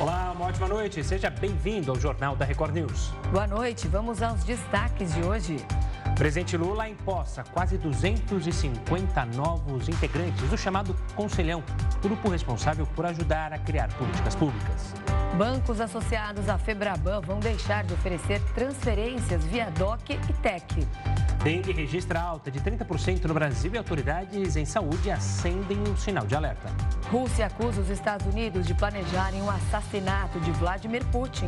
Olá, uma ótima noite. Seja bem-vindo ao Jornal da Record News. Boa noite. Vamos aos destaques de hoje. Presidente Lula empossa quase 250 novos integrantes do chamado Conselhão, grupo responsável por ajudar a criar políticas públicas. Bancos associados à Febraban vão deixar de oferecer transferências via DOC e TEC. Dengue registra alta de 30% no Brasil e autoridades em saúde acendem um sinal de alerta. Rússia acusa os Estados Unidos de planejarem o assassinato de Vladimir Putin.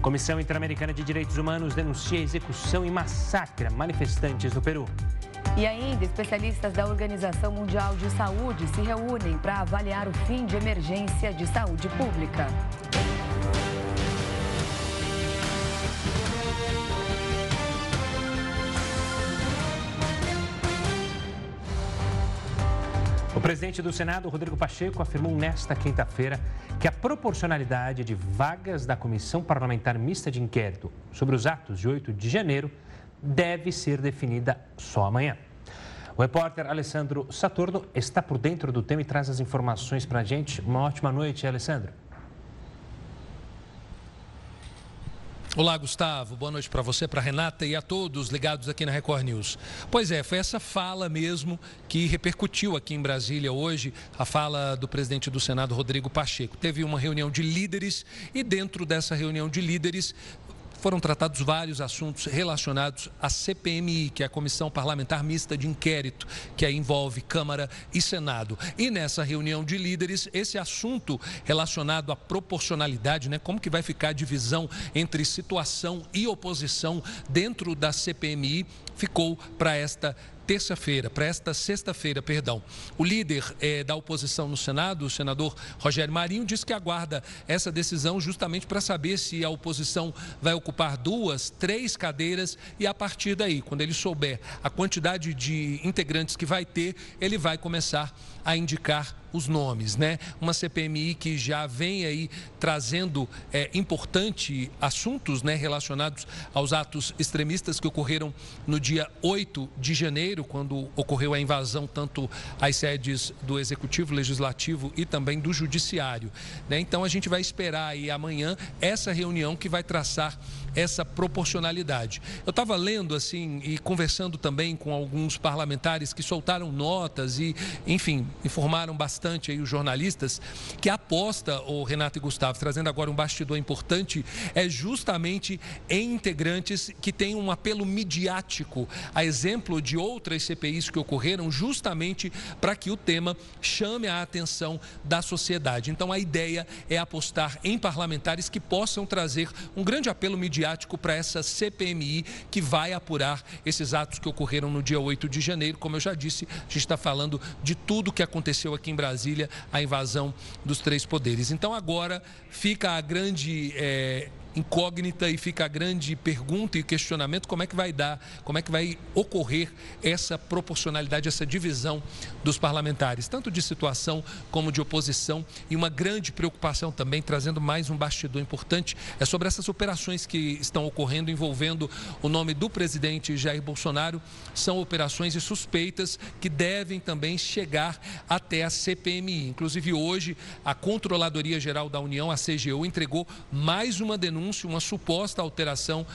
Comissão Interamericana de Direitos Humanos denuncia execução e massacre a manifestantes no Peru. E ainda, especialistas da Organização Mundial de Saúde se reúnem para avaliar o fim de emergência de saúde pública. O presidente do Senado, Rodrigo Pacheco, afirmou nesta quinta-feira que a proporcionalidade de vagas da Comissão Parlamentar Mista de Inquérito sobre os atos de 8 de janeiro deve ser definida só amanhã. O repórter Alessandro Saturno está por dentro do tema e traz as informações para a gente. Uma ótima noite, Alessandro. Olá, Gustavo. Boa noite para você, para Renata e a todos ligados aqui na Record News. Pois é, foi essa fala mesmo que repercutiu aqui em Brasília hoje, a fala do presidente do Senado, Rodrigo Pacheco. Teve uma reunião de líderes e dentro dessa reunião de líderes foram tratados vários assuntos relacionados à CPMI, que é a Comissão Parlamentar Mista de Inquérito, que aí envolve Câmara e Senado. E nessa reunião de líderes, esse assunto relacionado à proporcionalidade, né, como que vai ficar a divisão entre situação e oposição dentro da CPMI, ficou para esta sexta-feira. O líder da oposição no Senado, o senador Rogério Marinho, diz que aguarda essa decisão justamente para saber se a oposição vai ocupar 2, 3 cadeiras e a partir daí, quando ele souber a quantidade de integrantes que vai ter, ele vai começar a indicar os nomes, né? Uma CPMI que já vem aí trazendo importante assuntos, né, relacionados aos atos extremistas que ocorreram no dia 8 de janeiro, quando ocorreu a invasão tanto às sedes do Executivo, Legislativo e também do Judiciário, né? Então, a gente vai esperar aí amanhã essa reunião que vai traçar essa proporcionalidade. Eu estava lendo assim e conversando também com alguns parlamentares que soltaram notas e, enfim, informaram bastante aí os jornalistas, que a aposta, Renato e Gustavo, trazendo agora um bastidor importante, é justamente em integrantes que têm um apelo midiático, a exemplo de outras CPIs que ocorreram, justamente para que o tema chame a atenção da sociedade. Então, a ideia é apostar em parlamentares que possam trazer um grande apelo midiático para essa CPMI que vai apurar esses atos que ocorreram no dia 8 de janeiro. Como eu já disse, a gente está falando de tudo que aconteceu aqui em Brasília, a invasão dos 3 poderes. Então, agora fica a grande incógnita e fica a grande pergunta e questionamento: como é que vai dar, como é que vai ocorrer essa proporcionalidade, essa divisão dos parlamentares, tanto de situação como de oposição. E uma grande preocupação também, trazendo mais um bastidor importante, é sobre essas operações que estão ocorrendo envolvendo o nome do presidente Jair Bolsonaro. São operações e suspeitas que devem também chegar até a CPMI. Inclusive, hoje, a Controladoria Geral da União, a CGU, entregou mais uma denúncia, mais uma suposta alteração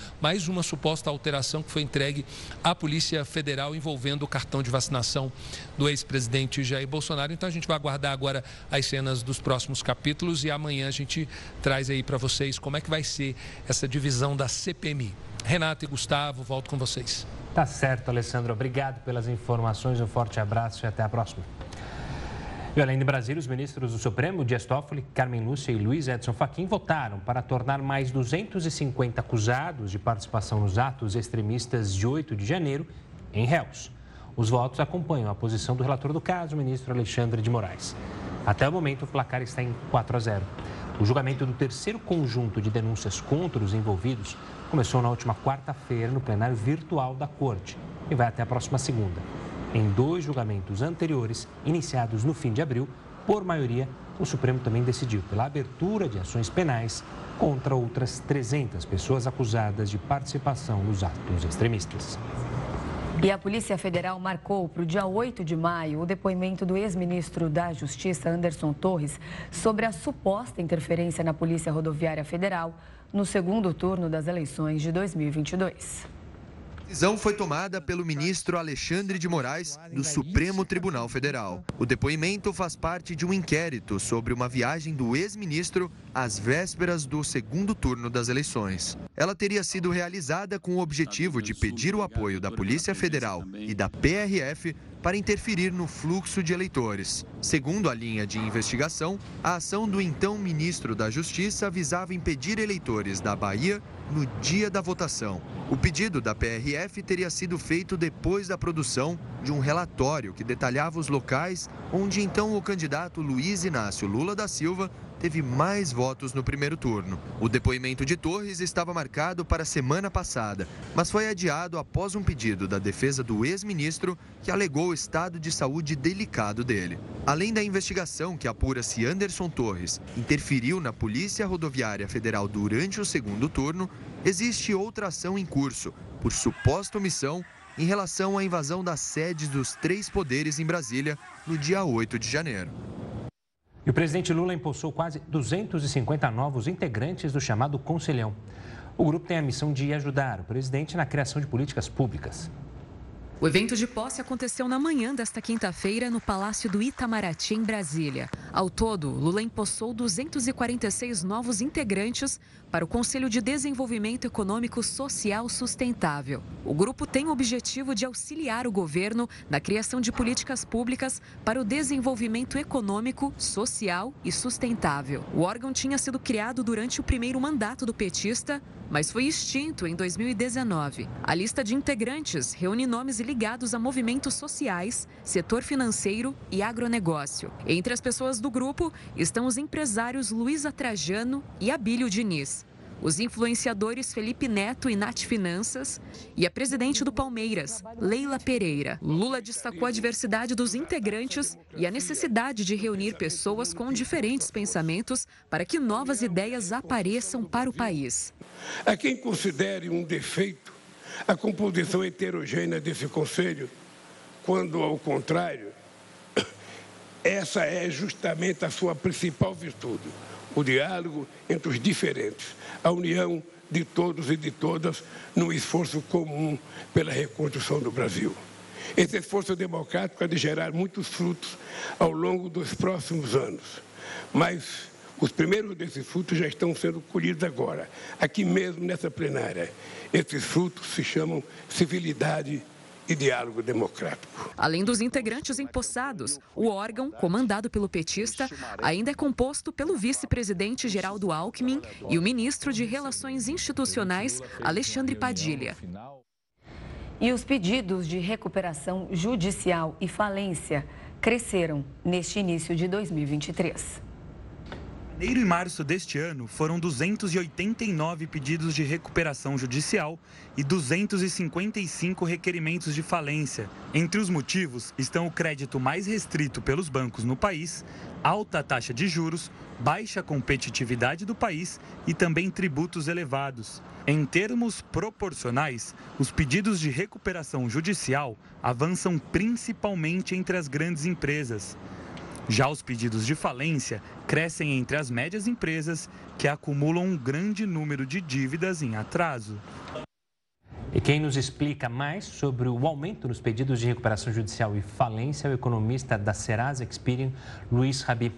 que foi entregue à Polícia Federal envolvendo o cartão de vacinação do ex-presidente Jair Bolsonaro. Então, a gente vai aguardar agora as cenas dos próximos capítulos e amanhã a gente traz aí para vocês como é que vai ser essa divisão da CPMI. Renato e Gustavo, volto com vocês. Tá certo, Alessandro. Obrigado pelas informações, um forte abraço e até a próxima. E além de Brasília, os ministros do Supremo, Dias Toffoli, Carmen Lúcia e Luiz Edson Fachin, votaram para tornar mais 250 acusados de participação nos atos extremistas de 8 de janeiro em réus. Os votos acompanham a posição do relator do caso, o ministro Alexandre de Moraes. Até o momento, o placar está em 4-0. O julgamento do terceiro conjunto de denúncias contra os envolvidos começou na última quarta-feira no plenário virtual da Corte e vai até a próxima segunda. Em 2 julgamentos anteriores, iniciados no fim de abril, por maioria, o Supremo também decidiu pela abertura de ações penais contra outras 300 pessoas acusadas de participação nos atos extremistas. E a Polícia Federal marcou para o dia 8 de maio o depoimento do ex-ministro da Justiça, Anderson Torres, sobre a suposta interferência na Polícia Rodoviária Federal no segundo turno das eleições de 2022. A decisão foi tomada pelo ministro Alexandre de Moraes, do Supremo Tribunal Federal. O depoimento faz parte de um inquérito sobre uma viagem do ex-ministro às vésperas do segundo turno das eleições. Ela teria sido realizada com o objetivo de pedir o apoio da Polícia Federal e da PRF para interferir no fluxo de eleitores. Segundo a linha de investigação, a ação do então ministro da Justiça visava impedir eleitores da Bahia no dia da votação. O pedido da PRF teria sido feito depois da produção de um relatório que detalhava os locais onde então o candidato Luiz Inácio Lula da Silva teve mais votos no primeiro turno. O depoimento de Torres estava marcado para a semana passada, mas foi adiado após um pedido da defesa do ex-ministro, que alegou o estado de saúde delicado dele. Além da investigação que apura se Anderson Torres interferiu na Polícia Rodoviária Federal durante o segundo turno, existe outra ação em curso, por suposta omissão, em relação à invasão das sedes dos três poderes em Brasília no dia 8 de janeiro. E o presidente Lula impulsou quase 250 novos integrantes do chamado Conselhão. O grupo tem a missão de ajudar o presidente na criação de políticas públicas. O evento de posse aconteceu na manhã desta quinta-feira no Palácio do Itamaraty, em Brasília. Ao todo, Lula empossou 246 novos integrantes para o Conselho de Desenvolvimento Econômico Social Sustentável. O grupo tem o objetivo de auxiliar o governo na criação de políticas públicas para o desenvolvimento econômico, social e sustentável. O órgão tinha sido criado durante o primeiro mandato do petista, mas foi extinto em 2019. A lista de integrantes reúne nomes ligados a movimentos sociais, setor financeiro e agronegócio. Entre as pessoas do grupo estão os empresários Luiza Trajano e Abílio Diniz, os influenciadores Felipe Neto e Nath Finanças e a presidente do Palmeiras, Leila Pereira. Lula destacou a diversidade dos integrantes e a necessidade de reunir pessoas com diferentes pensamentos para que novas ideias apareçam para o país. A quem considere um defeito a composição heterogênea desse Conselho, quando ao contrário, essa é justamente a sua principal virtude, o diálogo entre os diferentes, a união de todos e de todas num esforço comum pela reconstrução do Brasil. Esse esforço democrático é de gerar muitos frutos ao longo dos próximos anos, mas os primeiros desses frutos já estão sendo colhidos agora, aqui mesmo nessa plenária. Esses frutos se chamam civilidade e diálogo democrático. Além dos integrantes empossados, o órgão, comandado pelo petista, ainda é composto pelo vice-presidente Geraldo Alckmin e o ministro de Relações Institucionais, Alexandre Padilha. E os pedidos de recuperação judicial e falência cresceram neste início de 2023. Em janeiro e março deste ano, foram 289 pedidos de recuperação judicial e 255 requerimentos de falência. Entre os motivos estão o crédito mais restrito pelos bancos no país, alta taxa de juros, baixa competitividade do país e também tributos elevados. Em termos proporcionais, os pedidos de recuperação judicial avançam principalmente entre as grandes empresas. Já os pedidos de falência crescem entre as médias empresas, que acumulam um grande número de dívidas em atraso. E quem nos explica mais sobre o aumento nos pedidos de recuperação judicial e falência é o economista da Serasa Experian, Luiz Rabi.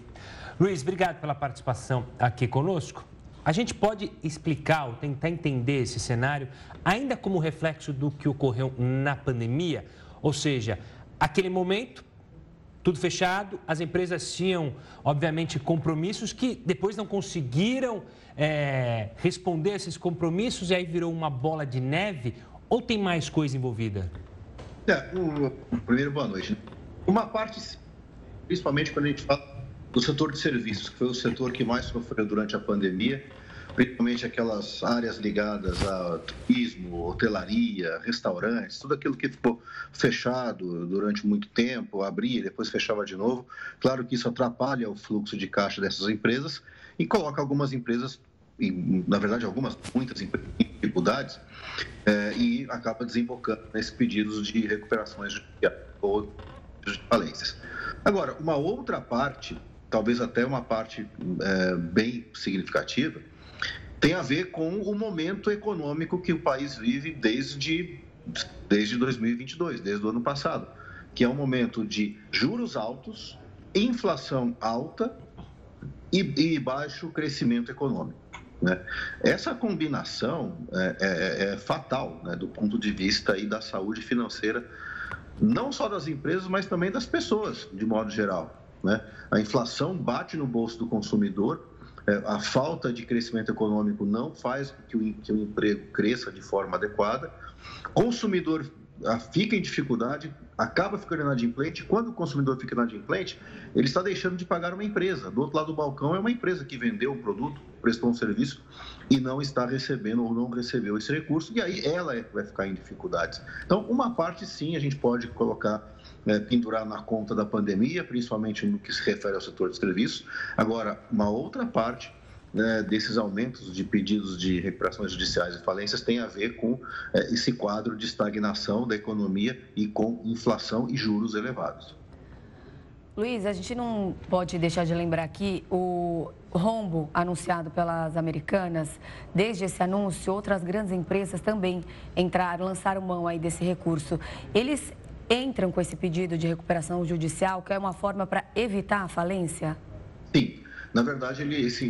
Luiz, obrigado pela participação aqui conosco. A gente pode explicar ou tentar entender esse cenário ainda como reflexo do que ocorreu na pandemia? Ou seja, aquele momento, tudo fechado, as empresas tinham, obviamente, compromissos que depois não conseguiram responder a esses compromissos e aí virou uma bola de neve? Ou tem mais coisa envolvida? Primeiro, boa noite. Uma parte, principalmente quando a gente fala do setor de serviços, que foi o setor que mais sofreu durante a pandemia, principalmente aquelas áreas ligadas a turismo, hotelaria, restaurantes, tudo aquilo que ficou fechado durante muito tempo, abria e depois fechava de novo. Claro que isso atrapalha o fluxo de caixa dessas empresas e coloca algumas empresas na verdade, algumas, muitas dificuldades, e acaba desembocando nesses pedidos de recuperações judiciais ou de falências. Agora, uma outra parte, talvez até uma parte bem significativa, tem a ver com o momento econômico que o país vive desde 2022, desde o ano passado, que é um momento de juros altos, inflação alta e baixo crescimento econômico, né? Essa combinação é fatal, né, do ponto de vista aí da saúde financeira, não só das empresas, mas também das pessoas, de modo geral, né? A inflação bate no bolso do consumidor, a falta de crescimento econômico não faz que o emprego cresça de forma adequada, consumidor fica em dificuldade, acaba ficando inadimplente. Quando o consumidor fica inadimplente, ele está deixando de pagar uma empresa. Do outro lado do balcão é uma empresa que vendeu um produto, prestou um serviço e não está recebendo ou não recebeu esse recurso, e aí ela vai ficar em dificuldades. Então, uma parte sim a gente pode colocar, pendurar na conta da pandemia, principalmente no que se refere ao setor de serviços. Agora, uma outra parte desses aumentos de pedidos de recuperações judiciais e falências tem a ver com esse quadro de estagnação da economia e com inflação e juros elevados. Luiz, a gente não pode deixar de lembrar aqui o rombo anunciado pelas americanas. Desde esse anúncio, outras grandes empresas também entraram, lançaram mão aí desse recurso. Eles entram com esse pedido de recuperação judicial, que é uma forma para evitar a falência? Sim. Na verdade,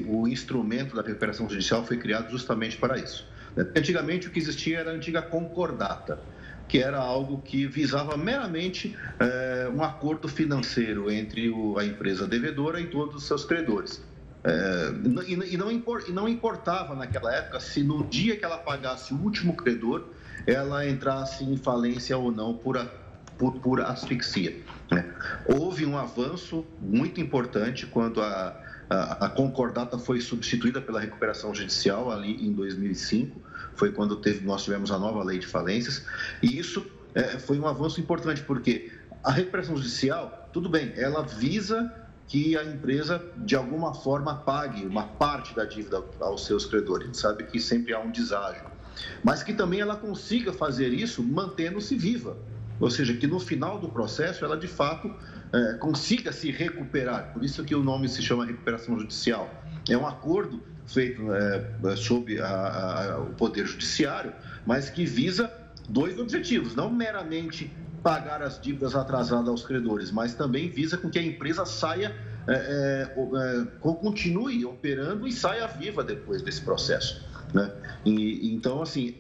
o instrumento da recuperação judicial foi criado justamente para isso. Antigamente, o que existia era a antiga concordata, que era algo que visava meramente um acordo financeiro entre a empresa devedora e todos os seus credores. E não importava naquela época se no dia que ela pagasse o último credor, ela entrasse em falência ou não por asfixia, né? Houve um avanço muito importante quando a concordata foi substituída pela recuperação judicial ali em 2005, foi quando nós tivemos a nova lei de falências, e isso foi um avanço importante, porque a recuperação judicial, tudo bem, ela visa que a empresa de alguma forma pague uma parte da dívida aos seus credores, a gente sabe que sempre há um deságio, mas que também ela consiga fazer isso mantendo-se viva, ou seja, que no final do processo ela de fato consiga se recuperar. Por isso que o nome se chama recuperação judicial. É um acordo feito sob o Poder Judiciário, mas que visa dois objetivos, não meramente pagar as dívidas atrasadas aos credores, mas também visa com que a empresa saia, continue operando e saia viva depois desse processo, né? Então, assim,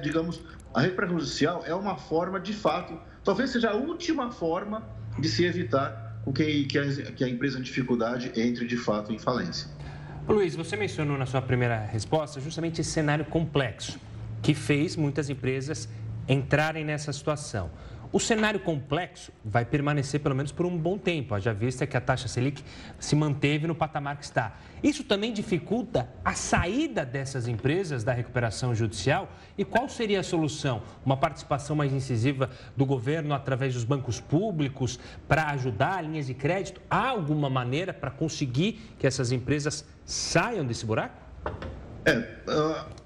digamos, a recuperação judicial é uma forma, de fato, talvez seja a última forma de se evitar que a empresa em dificuldade entre, de fato, em falência. Luiz, você mencionou na sua primeira resposta justamente esse cenário complexo que fez muitas empresas entrarem nessa situação. O cenário complexo vai permanecer pelo menos por um bom tempo, haja vista que a taxa Selic se manteve no patamar que está. Isso também dificulta a saída dessas empresas da recuperação judicial? E qual seria a solução? Uma participação mais incisiva do governo através dos bancos públicos para ajudar, linhas de crédito? Há alguma maneira para conseguir que essas empresas saiam desse buraco?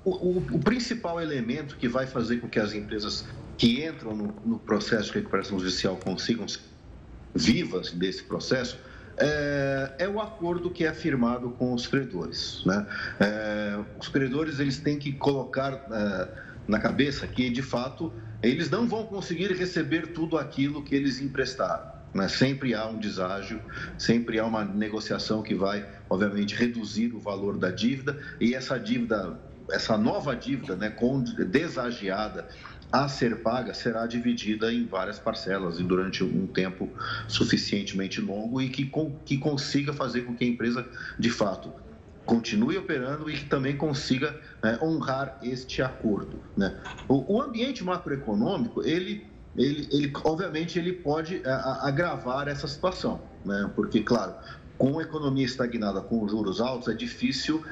O principal elemento que vai fazer com que as empresas que entram no processo de recuperação judicial consigam ser vivas desse processo é o acordo que é firmado com os credores, né? Os credores, eles têm que colocar na cabeça que, de fato, eles não vão conseguir receber tudo aquilo que eles emprestaram, né? Sempre há um deságio, sempre há uma negociação que vai, obviamente, reduzir o valor da dívida, e essa nova dívida, né, desagiada a ser paga, será dividida em várias parcelas e durante um tempo suficientemente longo, e que consiga fazer com que a empresa, de fato, continue operando e que também consiga honrar este acordo, né? O ambiente macroeconômico, ele obviamente, ele pode agravar essa situação, né? Porque, claro, com a economia estagnada, com juros altos, é difícil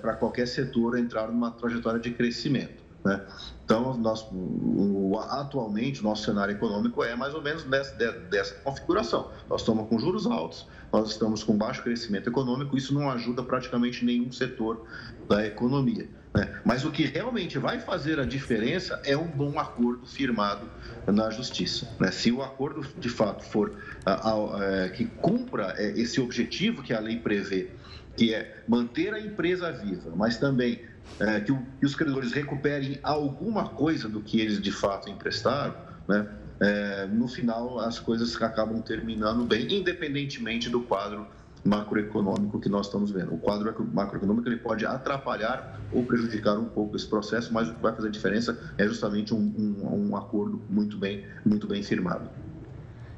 para qualquer setor entrar numa trajetória de crescimento. né? Então, atualmente, o nosso cenário econômico é mais ou menos dessa configuração. Nós estamos com juros altos, nós estamos com baixo crescimento econômico, isso não ajuda praticamente nenhum setor da economia, né? Mas o que realmente vai fazer a diferença é um bom acordo firmado na justiça, né? Se o acordo, de fato, for que cumpra esse objetivo que a lei prevê, que é manter a empresa viva, mas também que os credores recuperem alguma coisa do que eles de fato emprestaram, né? No final as coisas acabam terminando bem, independentemente do quadro macroeconômico que nós estamos vendo. O quadro macroeconômico ele pode atrapalhar ou prejudicar um pouco esse processo, mas o que vai fazer a diferença é justamente um acordo muito bem firmado.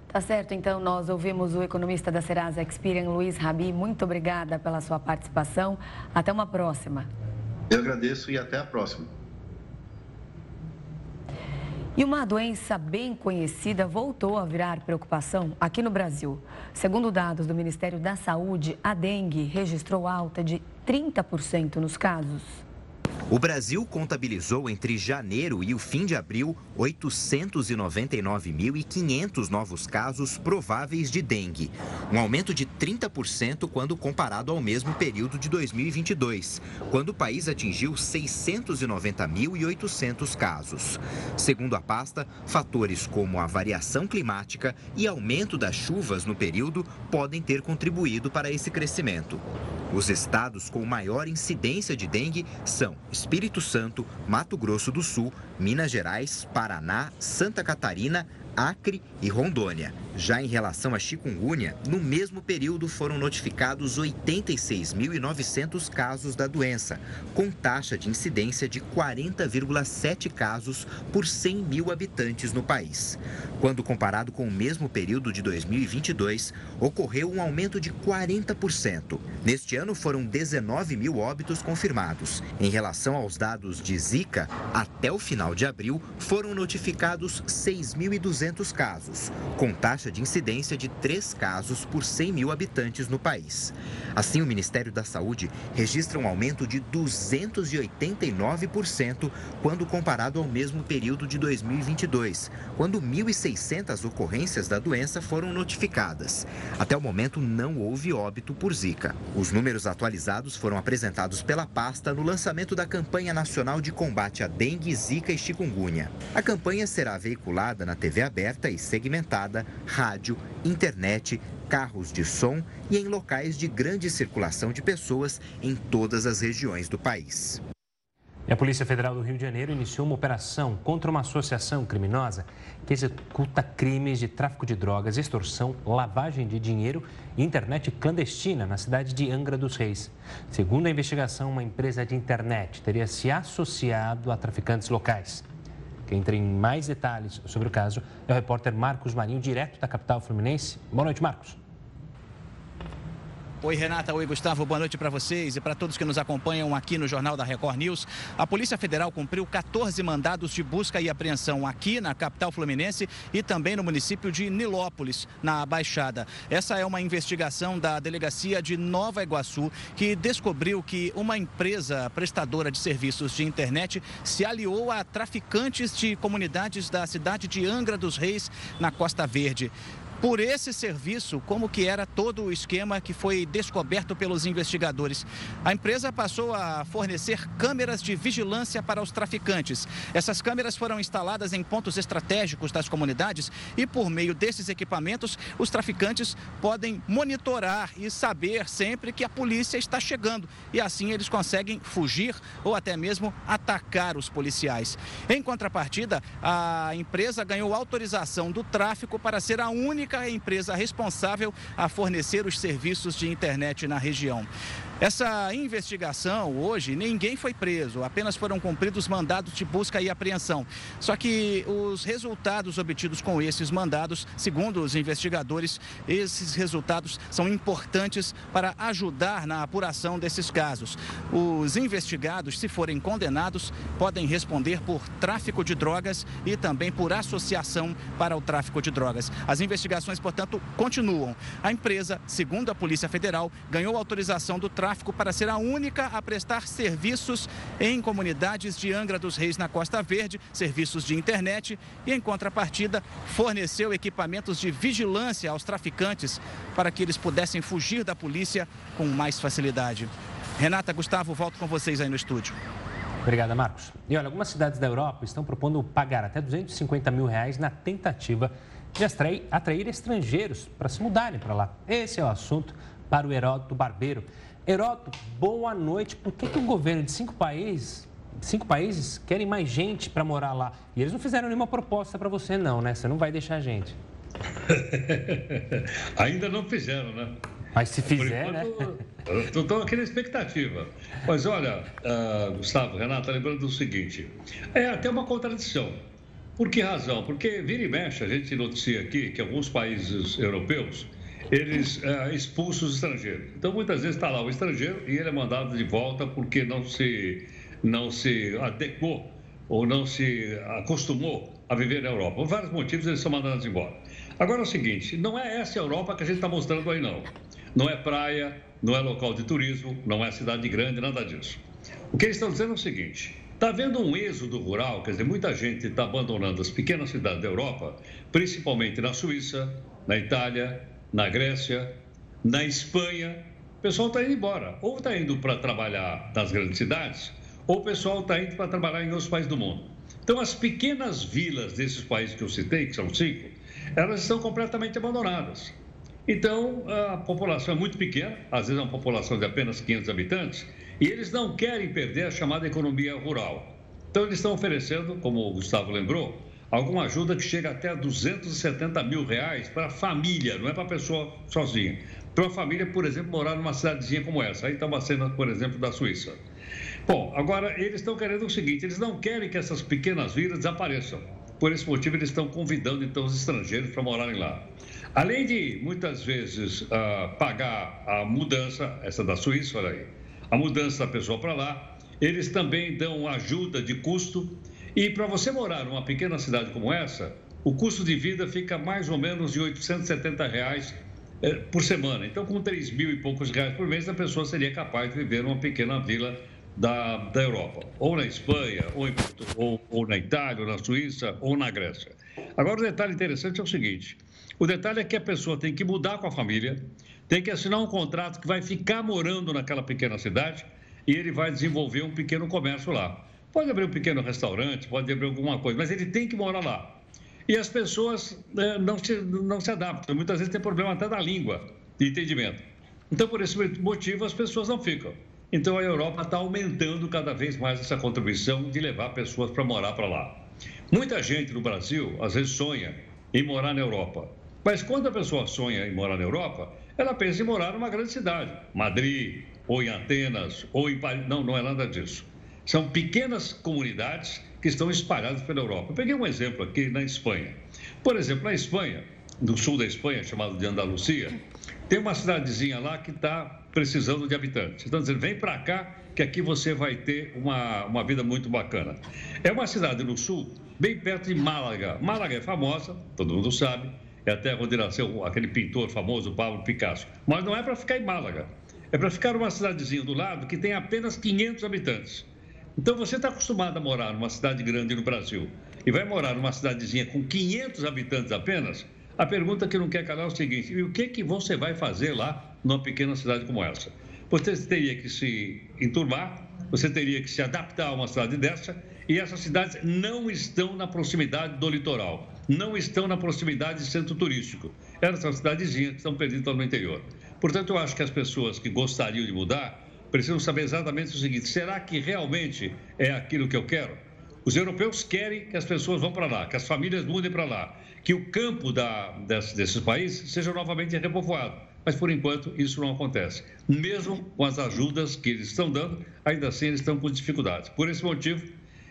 Tá certo, então nós ouvimos o economista da Serasa Experian, Luiz Rabi. Muito obrigada pela sua participação. Até uma próxima. Eu agradeço e até a próxima. E uma doença bem conhecida voltou a virar preocupação aqui no Brasil. Segundo dados do Ministério da Saúde, a dengue registrou alta de 30% nos casos. O Brasil contabilizou entre janeiro e o fim de abril 899.500 novos casos prováveis de dengue, um aumento de 30% quando comparado ao mesmo período de 2022, quando o país atingiu 690.800 casos. Segundo a pasta, fatores como a variação climática e aumento das chuvas no período podem ter contribuído para esse crescimento. Os estados com maior incidência de dengue são Espírito Santo, Mato Grosso do Sul, Minas Gerais, Paraná, Santa Catarina, Acre e Rondônia. Já em relação à chikungunya, no mesmo período foram notificados 86.900 casos da doença, com taxa de incidência de 40,7 casos por 100 mil habitantes no país. Quando comparado com o mesmo período de 2022, ocorreu um aumento de 40%. Neste ano foram 19 mil óbitos confirmados. Em relação aos dados de Zika, até o final de abril foram notificados 6.200 casos, com taxa de incidência de 3 casos por 100 mil habitantes no país. Assim, o Ministério da Saúde registra um aumento de 289% quando comparado ao mesmo período de 2022, quando 1.600 ocorrências da doença foram notificadas. Até o momento, não houve óbito por Zika. Os números atualizados foram apresentados pela pasta no lançamento da campanha nacional de combate à dengue, Zika e chikungunya. A campanha será veiculada na TV aberta e segmentada, rádio, internet, carros de som e em locais de grande circulação de pessoas em todas as regiões do país. E a Polícia Federal do Rio de Janeiro iniciou uma operação contra uma associação criminosa que executa crimes de tráfico de drogas, extorsão, lavagem de dinheiro e internet clandestina na cidade de Angra dos Reis. Segundo a investigação, uma empresa de internet teria se associado a traficantes locais. Quem entra em mais detalhes sobre o caso é o repórter Marcos Marinho, direto da capital fluminense. Boa noite, Marcos. Oi, Renata. Oi, Gustavo. Boa noite para vocês e para todos que nos acompanham aqui no Jornal da Record News. A Polícia Federal cumpriu 14 mandados de busca e apreensão aqui na capital fluminense e também no município de Nilópolis, na Baixada. Essa é uma investigação da Delegacia de Nova Iguaçu, que descobriu que uma empresa prestadora de serviços de internet se aliou a traficantes de comunidades da cidade de Angra dos Reis, na Costa Verde. Por esse serviço, como que era todo o esquema que foi descoberto pelos investigadores? A empresa passou a fornecer câmeras de vigilância para os traficantes. Essas câmeras foram instaladas em pontos estratégicos das comunidades e, por meio desses equipamentos, os traficantes podem monitorar e saber sempre que a polícia está chegando. E assim eles conseguem fugir ou até mesmo atacar os policiais. Em contrapartida, a empresa ganhou autorização do tráfico para ser a única empresa responsável a fornecer os serviços de internet na região. Essa investigação, hoje, ninguém foi preso, apenas foram cumpridos mandados de busca e apreensão. Só que os resultados obtidos com esses mandados, segundo os investigadores, esses resultados são importantes para ajudar na apuração desses casos. Os investigados, se forem condenados, podem responder por tráfico de drogas e também por associação para o tráfico de drogas. As investigações, portanto, continuam. A empresa, segundo a Polícia Federal, ganhou autorização do tráfico tráfico para ser a única a prestar serviços em comunidades de Angra dos Reis, na Costa Verde, serviços de internet, e, em contrapartida, forneceu equipamentos de vigilância aos traficantes para que eles pudessem fugir da polícia com mais facilidade. Renata, Gustavo, volto com vocês aí no estúdio. Obrigada, Marcos. E olha, algumas cidades da Europa estão propondo pagar até R$250 mil na tentativa de atrair estrangeiros para se mudarem para lá. Esse é o assunto para o Heródoto Barbeiro. Heródoto, boa noite. Por que o governo de cinco países querem mais gente para morar lá? E eles não fizeram nenhuma proposta para você, não, né? Você não vai deixar a gente. Ainda não fizeram, né? Mas se fizer, enquanto, né? Estou aqui na expectativa. Mas olha, Gustavo, Renata, lembrando do seguinte, é até uma contradição. Por que razão? Porque vira e mexe, a gente noticia aqui que alguns países europeus, eles expulsam os estrangeiros. Então, muitas vezes está lá o estrangeiro e ele é mandado de volta porque não se adequou ou não se acostumou a viver na Europa. Por vários motivos, eles são mandados embora. Agora é o seguinte, não é essa Europa que a gente está mostrando aí, não. Não é praia, não é local de turismo, não é cidade grande, nada disso. O que eles estão dizendo é o seguinte, está havendo um êxodo rural, quer dizer, muita gente está abandonando as pequenas cidades da Europa, principalmente na Suíça, na Itália, na Grécia, na Espanha. O pessoal está indo embora, ou está indo para trabalhar nas grandes cidades, ou o pessoal está indo para trabalhar em outros países do mundo. Então, as pequenas vilas desses países que eu citei, que são 5, elas estão completamente abandonadas. Então, a população é muito pequena, às vezes é uma população de apenas 500 habitantes, e eles não querem perder a chamada economia rural. Então, eles estão oferecendo, como o Gustavo lembrou, alguma ajuda que chega até a R$270 mil para a família, não é para a pessoa sozinha. Para uma família, por exemplo, morar numa cidadezinha como essa. Aí está uma cena, por exemplo, da Suíça. Bom, agora, eles estão querendo o seguinte, eles não querem que essas pequenas vilas desapareçam. Por esse motivo, eles estão convidando, então, os estrangeiros para morarem lá. Além de, muitas vezes, pagar a mudança, essa da Suíça, olha aí, a mudança da pessoa para lá, eles também dão ajuda de custo. E para você morar numa pequena cidade como essa, o custo de vida fica mais ou menos de R$870 por semana. Então, com R$3.000 e poucos por mês, a pessoa seria capaz de viver numa pequena vila da Europa, ou na Espanha, ou na Itália, ou na Suíça, ou na Grécia. Agora, o detalhe interessante é o seguinte, o detalhe é que a pessoa tem que mudar com a família, tem que assinar um contrato que vai ficar morando naquela pequena cidade e ele vai desenvolver um pequeno comércio lá. Pode abrir um pequeno restaurante, pode abrir alguma coisa, mas ele tem que morar lá. E as pessoas não se adaptam, muitas vezes tem problema até da língua, de entendimento. Então, por esse motivo, as pessoas não ficam. Então, a Europa está aumentando cada vez mais essa contribuição de levar pessoas para morar para lá. Muita gente no Brasil, às vezes, sonha em morar na Europa. Mas quando a pessoa sonha em morar na Europa, ela pensa em morar numa grande cidade. Madrid, ou em Atenas, ou em Paris. Não, não é nada disso. São pequenas comunidades que estão espalhadas pela Europa. Eu peguei um exemplo aqui na Espanha. Por exemplo, na Espanha, no sul da Espanha, chamado de Andalucia, tem uma cidadezinha lá que está precisando de habitantes. Estão dizendo, vem para cá, que aqui você vai ter uma vida muito bacana. É uma cidade no sul, bem perto de Málaga. Málaga é famosa, todo mundo sabe, é até onde nasceu aquele pintor famoso, Pablo Picasso. Mas não é para ficar em Málaga, é para ficar numa cidadezinha do lado que tem apenas 500 habitantes. Então, você está acostumado a morar numa cidade grande no Brasil e vai morar numa cidadezinha com 500 habitantes apenas, a pergunta que não quer calar é o seguinte, e o que você vai fazer lá numa pequena cidade como essa? Você teria que se enturmar, você teria que se adaptar a uma cidade dessa, e essas cidades não estão na proximidade do litoral, não estão na proximidade do centro turístico. Elas são cidadezinhas que estão perdidas no interior. Portanto, eu acho que as pessoas que gostariam de mudar precisam saber exatamente o seguinte, será que realmente é aquilo que eu quero? Os europeus querem que as pessoas vão para lá, que as famílias mudem para lá, que o campo desses países seja novamente repovoado. Mas, por enquanto, isso não acontece. Mesmo com as ajudas que eles estão dando, ainda assim eles estão com dificuldades. Por esse motivo,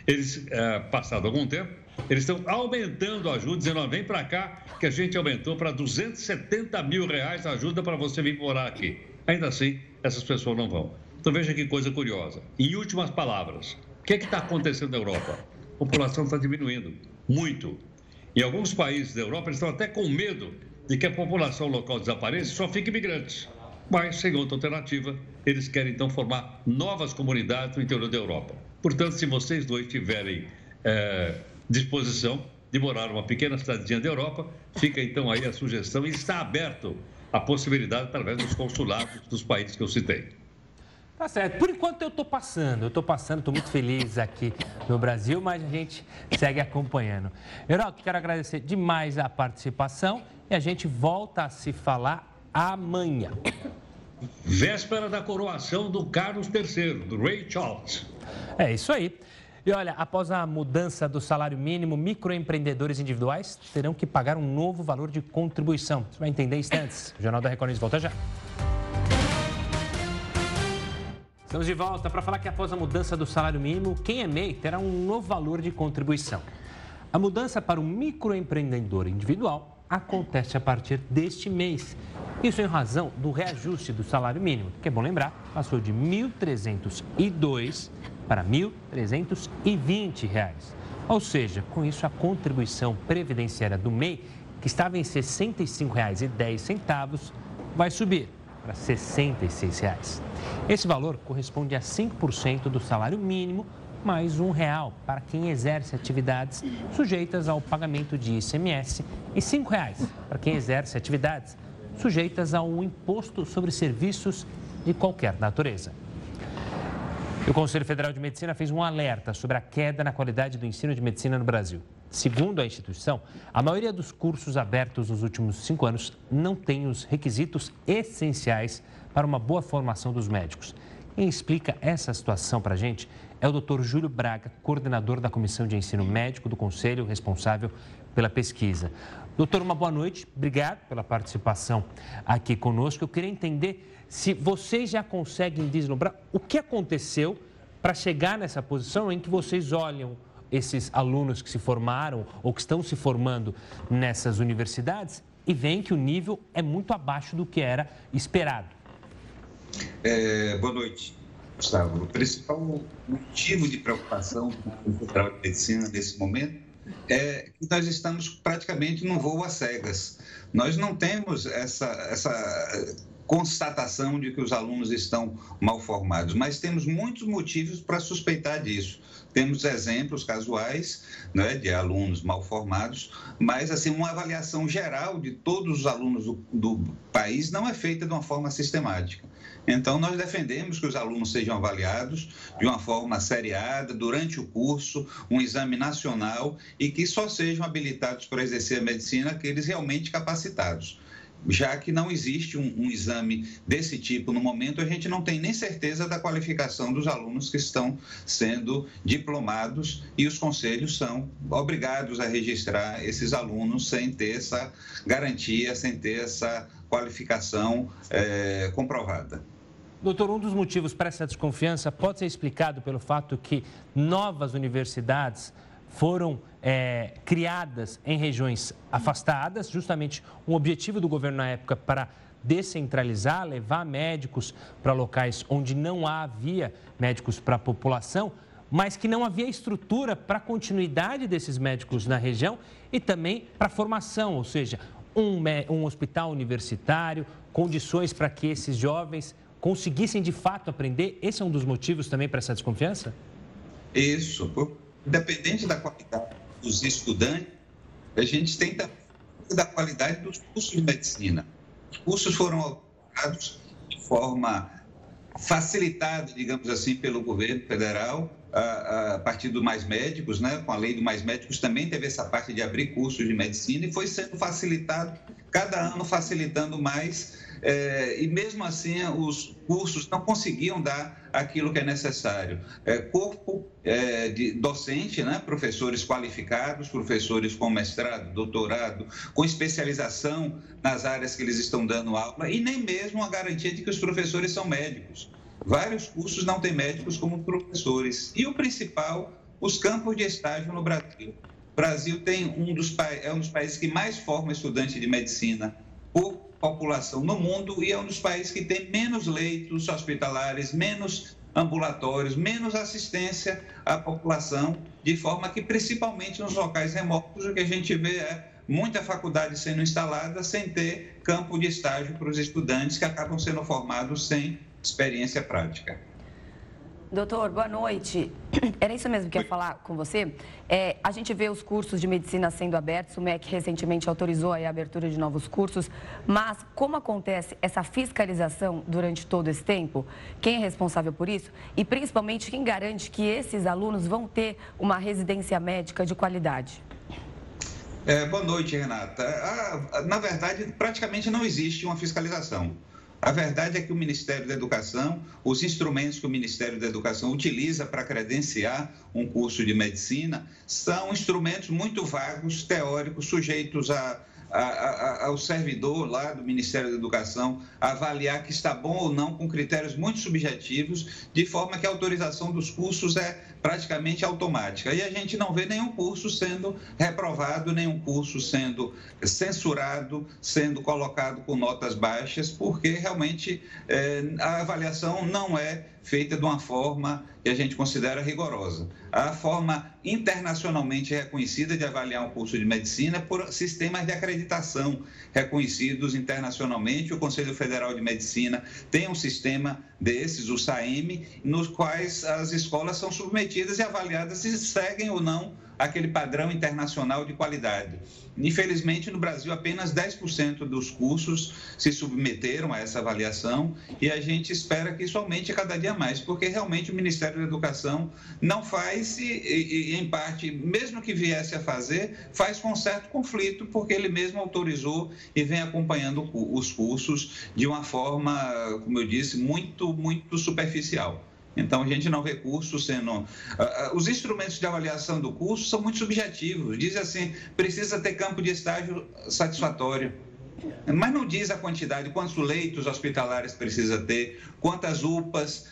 eles, passado algum tempo, eles estão aumentando a ajuda, dizendo, vem para cá, que a gente aumentou para R$270 mil a ajuda para você vir morar aqui. Ainda assim, essas pessoas não vão. Então, veja que coisa curiosa. Em últimas palavras, o que está acontecendo na Europa? A população está diminuindo, muito. Em alguns países da Europa, eles estão até com medo de que a população local desapareça e só fique imigrantes. Mas, sem outra alternativa, eles querem então formar novas comunidades no interior da Europa. Portanto, se vocês dois tiverem disposição de morar numa pequena cidadezinha da Europa, fica então aí a sugestão e está aberto a possibilidade através dos consulados dos países que eu citei. Tá certo. Por enquanto eu estou passando, estou muito feliz aqui no Brasil, mas a gente segue acompanhando. Heraldo, quero agradecer demais a participação e a gente volta a se falar amanhã. Véspera da coroação do Carlos III, do Rei Charles. É isso aí. E olha, após a mudança do salário mínimo, microempreendedores individuais terão que pagar um novo valor de contribuição. Você vai entender em instantes. O Jornal da Record News volta já. Estamos de volta para falar que após a mudança do salário mínimo, quem é MEI terá um novo valor de contribuição. A mudança para o microempreendedor individual acontece a partir deste mês. Isso em razão do reajuste do salário mínimo, que é bom lembrar, passou de R$ 1.302 para R$ 1.320. Ou seja, com isso a contribuição previdenciária do MEI, que estava em R$ 65,10, vai subir para R$ 66. Esse valor corresponde a 5% do salário mínimo, mais R$ 1,00 para quem exerce atividades sujeitas ao pagamento de ICMS e R$ 5,00 para quem exerce atividades sujeitas a um imposto sobre serviços de qualquer natureza. O Conselho Federal de Medicina fez um alerta sobre a queda na qualidade do ensino de medicina no Brasil. Segundo a instituição, a maioria dos cursos abertos nos últimos 5 anos não tem os requisitos essenciais para uma boa formação dos médicos. Quem explica essa situação para a gente é o Dr. Júlio Braga, coordenador da Comissão de Ensino Médico do Conselho, responsável pela pesquisa. Doutor, uma boa noite. Obrigado pela participação aqui conosco. Eu queria entender se vocês já conseguem deslumbrar o que aconteceu para chegar nessa posição em que vocês olham esses alunos que se formaram ou que estão se formando nessas universidades e veem que o nível é muito abaixo do que era esperado. Boa noite, Gustavo. O principal motivo de preocupação com o Federal de Medicina nesse momento é que nós estamos praticamente num voo às cegas. Nós não temos essa constatação de que os alunos estão mal formados, mas temos muitos motivos para suspeitar disso. Temos exemplos casuais, né, de alunos mal formados, mas assim, uma avaliação geral de todos os alunos do país não é feita de uma forma sistemática. Então, nós defendemos que os alunos sejam avaliados de uma forma seriada, durante o curso, um exame nacional e que só sejam habilitados para exercer a medicina aqueles realmente capacitados. Já que não existe um exame desse tipo no momento, a gente não tem nem certeza da qualificação dos alunos que estão sendo diplomados e os conselhos são obrigados a registrar esses alunos sem ter essa garantia, sem ter essa qualificação comprovada. Doutor, um dos motivos para essa desconfiança pode ser explicado pelo fato que novas universidades foram criadas em regiões afastadas, justamente um objetivo do governo na época para descentralizar, levar médicos para locais onde não havia médicos para a população, mas que não havia estrutura para a continuidade desses médicos na região e também para a formação, ou seja, um hospital universitário, condições para que esses jovens conseguissem de fato aprender. Esse é um dos motivos também para essa desconfiança? Isso, independente da qualidade dos estudantes, a gente tem da qualidade dos cursos de medicina. Os cursos foram organizados de forma facilitada, digamos assim, pelo governo federal, a partir do Mais Médicos, né? Com a lei do Mais Médicos também teve essa parte de abrir cursos de medicina e foi sendo facilitado, cada ano facilitando mais, e mesmo assim os cursos não conseguiam dar aquilo que é necessário. Corpo de docente, né? Professores qualificados, professores com mestrado, doutorado, com especialização nas áreas que eles estão dando aula e nem mesmo a garantia de que os professores são médicos. Vários cursos não têm médicos como professores. E o principal, os campos de estágio no Brasil. O Brasil tem um dos países que mais forma estudante de medicina por população no mundo e é um dos países que tem menos leitos hospitalares, menos ambulatórios, menos assistência à população, de forma que, principalmente nos locais remotos, o que a gente vê é muita faculdade sendo instalada sem ter campo de estágio para os estudantes que acabam sendo formados sem experiência prática. Doutor, boa noite. Era isso mesmo que eu ia falar com você. A gente vê os cursos de medicina sendo abertos, o MEC recentemente autorizou aí a abertura de novos cursos, mas como acontece essa fiscalização durante todo esse tempo? Quem é responsável por isso? E principalmente, quem garante que esses alunos vão ter uma residência médica de qualidade? Boa noite, Renata. Na verdade, praticamente não existe uma fiscalização. A verdade é que o Ministério da Educação, os instrumentos que o Ministério da Educação utiliza para credenciar um curso de medicina, são instrumentos muito vagos, teóricos, sujeitos ao servidor lá do Ministério da Educação avaliar que está bom ou não, com critérios muito subjetivos, de forma que a autorização dos cursos é praticamente automática. E a gente não vê nenhum curso sendo reprovado, nenhum curso sendo censurado, sendo colocado com notas baixas, porque realmente a avaliação não é feita de uma forma que a gente considera rigorosa. A forma internacionalmente reconhecida de avaliar um curso de medicina é por sistemas de acreditação reconhecidos internacionalmente. O Conselho Federal de Medicina tem um sistema desses, o SAEM, nos quais as escolas são submetidas e avaliadas se seguem ou não aquele padrão internacional de qualidade. Infelizmente, no Brasil, apenas 10% dos cursos se submeteram a essa avaliação e a gente espera que isso aumente cada dia mais, porque realmente o Ministério da Educação não faz e em parte, mesmo que viesse a fazer, faz com um certo conflito, porque ele mesmo autorizou e vem acompanhando os cursos de uma forma, como eu disse, muito superficial. Então, a gente não vê cursos sendo... Os instrumentos de avaliação do curso são muito subjetivos. Diz assim, precisa ter campo de estágio satisfatório. Mas não diz a quantidade, quantos leitos hospitalares precisa ter, quantas UPAs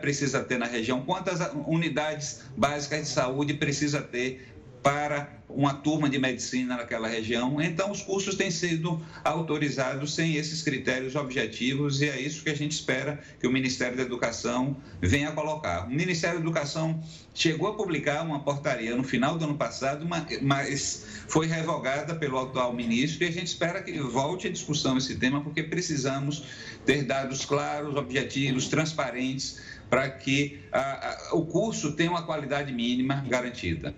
precisa ter na região, quantas unidades básicas de saúde precisa ter para uma turma de medicina naquela região. Então, os cursos têm sido autorizados sem esses critérios objetivos e é isso que a gente espera que o Ministério da Educação venha a colocar. O Ministério da Educação chegou a publicar uma portaria no final do ano passado, mas foi revogada pelo atual ministro e a gente espera que volte à discussão esse tema, porque precisamos ter dados claros, objetivos, transparentes, para que o curso tenha uma qualidade mínima garantida.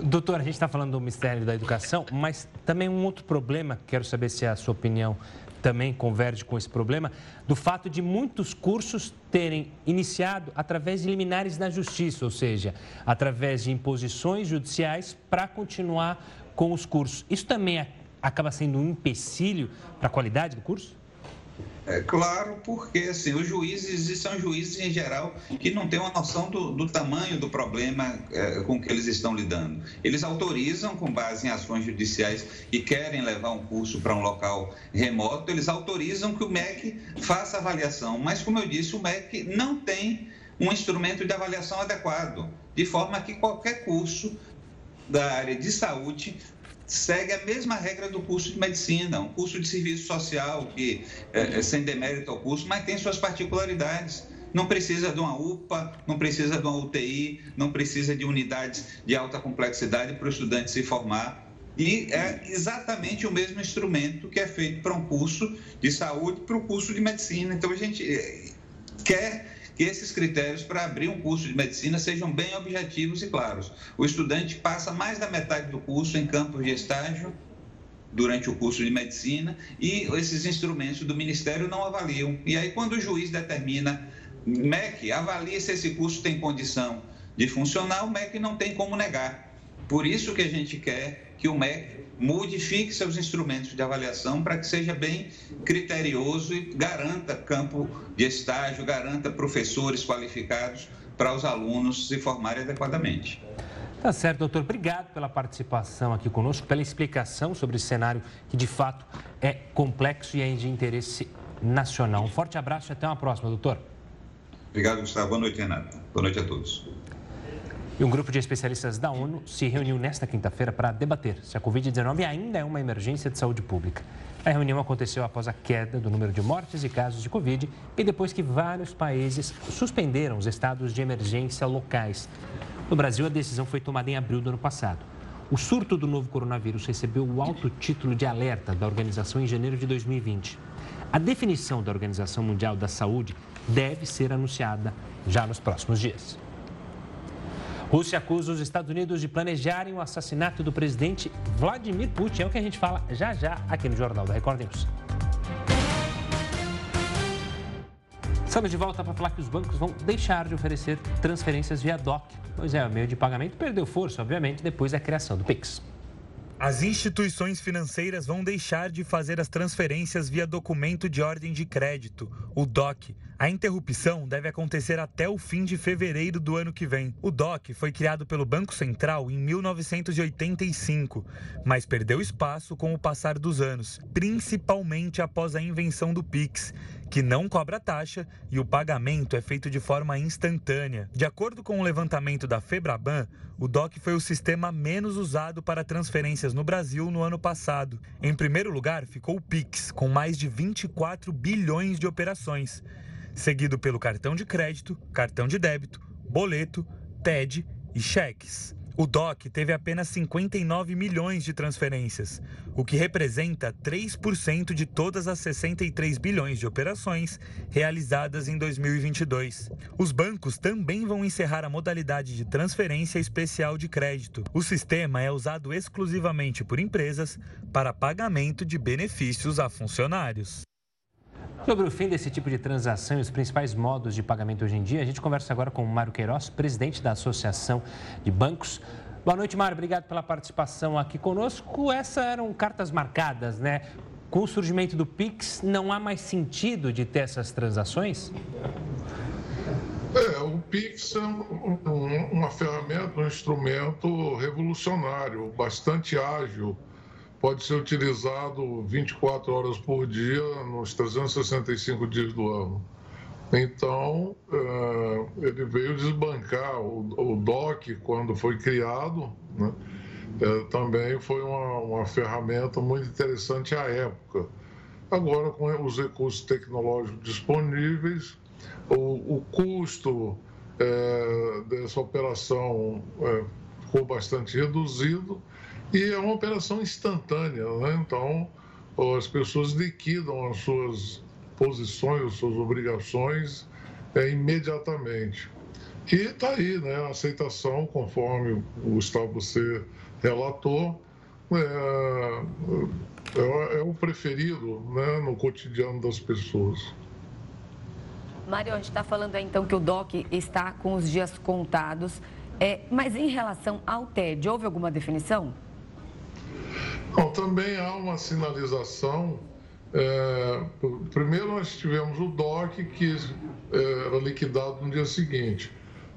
Doutor, a gente está falando do Ministério da Educação, mas também um outro problema, quero saber se a sua opinião também converge com esse problema, do fato de muitos cursos terem iniciado através de liminares na Justiça, ou seja, através de imposições judiciais para continuar com os cursos. Isso também acaba sendo um empecilho para a qualidade do curso? É claro, porque assim, os juízes, e são juízes em geral, que não têm uma noção do tamanho do problema com que eles estão lidando. Eles autorizam, com base em ações judiciais e querem levar um curso para um local remoto, eles autorizam que o MEC faça avaliação. Mas, como eu disse, o MEC não tem um instrumento de avaliação adequado, de forma que qualquer curso da área de saúde segue a mesma regra do curso de medicina, um curso de serviço social, que é sem demérito ao curso, mas tem suas particularidades. Não precisa de uma UPA, não precisa de uma UTI, não precisa de unidades de alta complexidade para o estudante se formar. E é exatamente o mesmo instrumento que é feito para um curso de saúde, para um curso de medicina. Então, a gente quer que esses critérios para abrir um curso de medicina sejam bem objetivos e claros. O estudante passa mais da metade do curso em campos de estágio durante o curso de medicina e esses instrumentos do Ministério não avaliam. E aí, quando o juiz determina, MEC, avalia se esse curso tem condição de funcionar, o MEC não tem como negar. Por isso que a gente quer que o MEC modifique seus instrumentos de avaliação para que seja bem criterioso e garanta campo de estágio, garanta professores qualificados para os alunos se formarem adequadamente. Tá certo, doutor. Obrigado pela participação aqui conosco, pela explicação sobre esse cenário que, de fato, é complexo e é de interesse nacional. Um forte abraço e até uma próxima, doutor. Obrigado, Gustavo. Boa noite, Renata. Boa noite a todos. E um grupo de especialistas da ONU se reuniu nesta quinta-feira para debater se a Covid-19 ainda é uma emergência de saúde pública. A reunião aconteceu após a queda do número de mortes e casos de Covid e depois que vários países suspenderam os estados de emergência locais. No Brasil, a decisão foi tomada em abril do ano passado. O surto do novo coronavírus recebeu o alto título de alerta da organização em janeiro de 2020. A definição da Organização Mundial da Saúde deve ser anunciada já nos próximos dias. Rússia acusa os Estados Unidos de planejarem o assassinato do presidente Vladimir Putin. É o que a gente fala já já aqui no Jornal da Record News. Estamos de volta para falar que os bancos vão deixar de oferecer transferências via DOC. Pois é, o meio de pagamento perdeu força, obviamente, depois da criação do Pix. As instituições financeiras vão deixar de fazer as transferências via documento de ordem de crédito, o DOC. A interrupção deve acontecer até o fim de fevereiro do ano que vem. O DOC foi criado pelo Banco Central em 1985, mas perdeu espaço com o passar dos anos, principalmente após a invenção do Pix, que não cobra taxa e o pagamento é feito de forma instantânea. De acordo com o levantamento da Febraban, o DOC foi o sistema menos usado para transferências no Brasil no ano passado. Em primeiro lugar ficou o Pix, com mais de 24 bilhões de operações, seguido pelo cartão de crédito, cartão de débito, boleto, TED e cheques. O DOC teve apenas 59 milhões de transferências, o que representa 3% de todas as 63 bilhões de operações realizadas em 2022. Os bancos também vão encerrar a modalidade de transferência especial de crédito. O sistema é usado exclusivamente por empresas para pagamento de benefícios a funcionários. Sobre o fim desse tipo de transação e os principais modos de pagamento hoje em dia, a gente conversa agora com o Mário Queiroz, presidente da Associação de Bancos. Boa noite, Mário. Obrigado pela participação aqui conosco. Essas eram cartas marcadas, né? Com o surgimento do Pix, não há mais sentido de ter essas transações? O Pix é uma ferramenta, um instrumento revolucionário, bastante ágil. Pode ser utilizado 24 horas por dia, nos 365 dias do ano. Então, ele veio desbancar o DOC quando foi criado, né? Também foi uma ferramenta muito interessante à época. Agora, com os recursos tecnológicos disponíveis, o custo dessa operação ficou bastante reduzido. E é uma operação instantânea, né? Então as pessoas liquidam as suas posições, as suas obrigações imediatamente. E está aí, né? A aceitação, conforme o Gustavo você relatou, é o preferido, né? No cotidiano das pessoas. Mário, a gente está falando aí, então, que o DOC está com os dias contados, mas em relação ao TED, houve alguma definição? Bom, também há uma sinalização. Primeiro nós tivemos o DOC, que era liquidado no dia seguinte.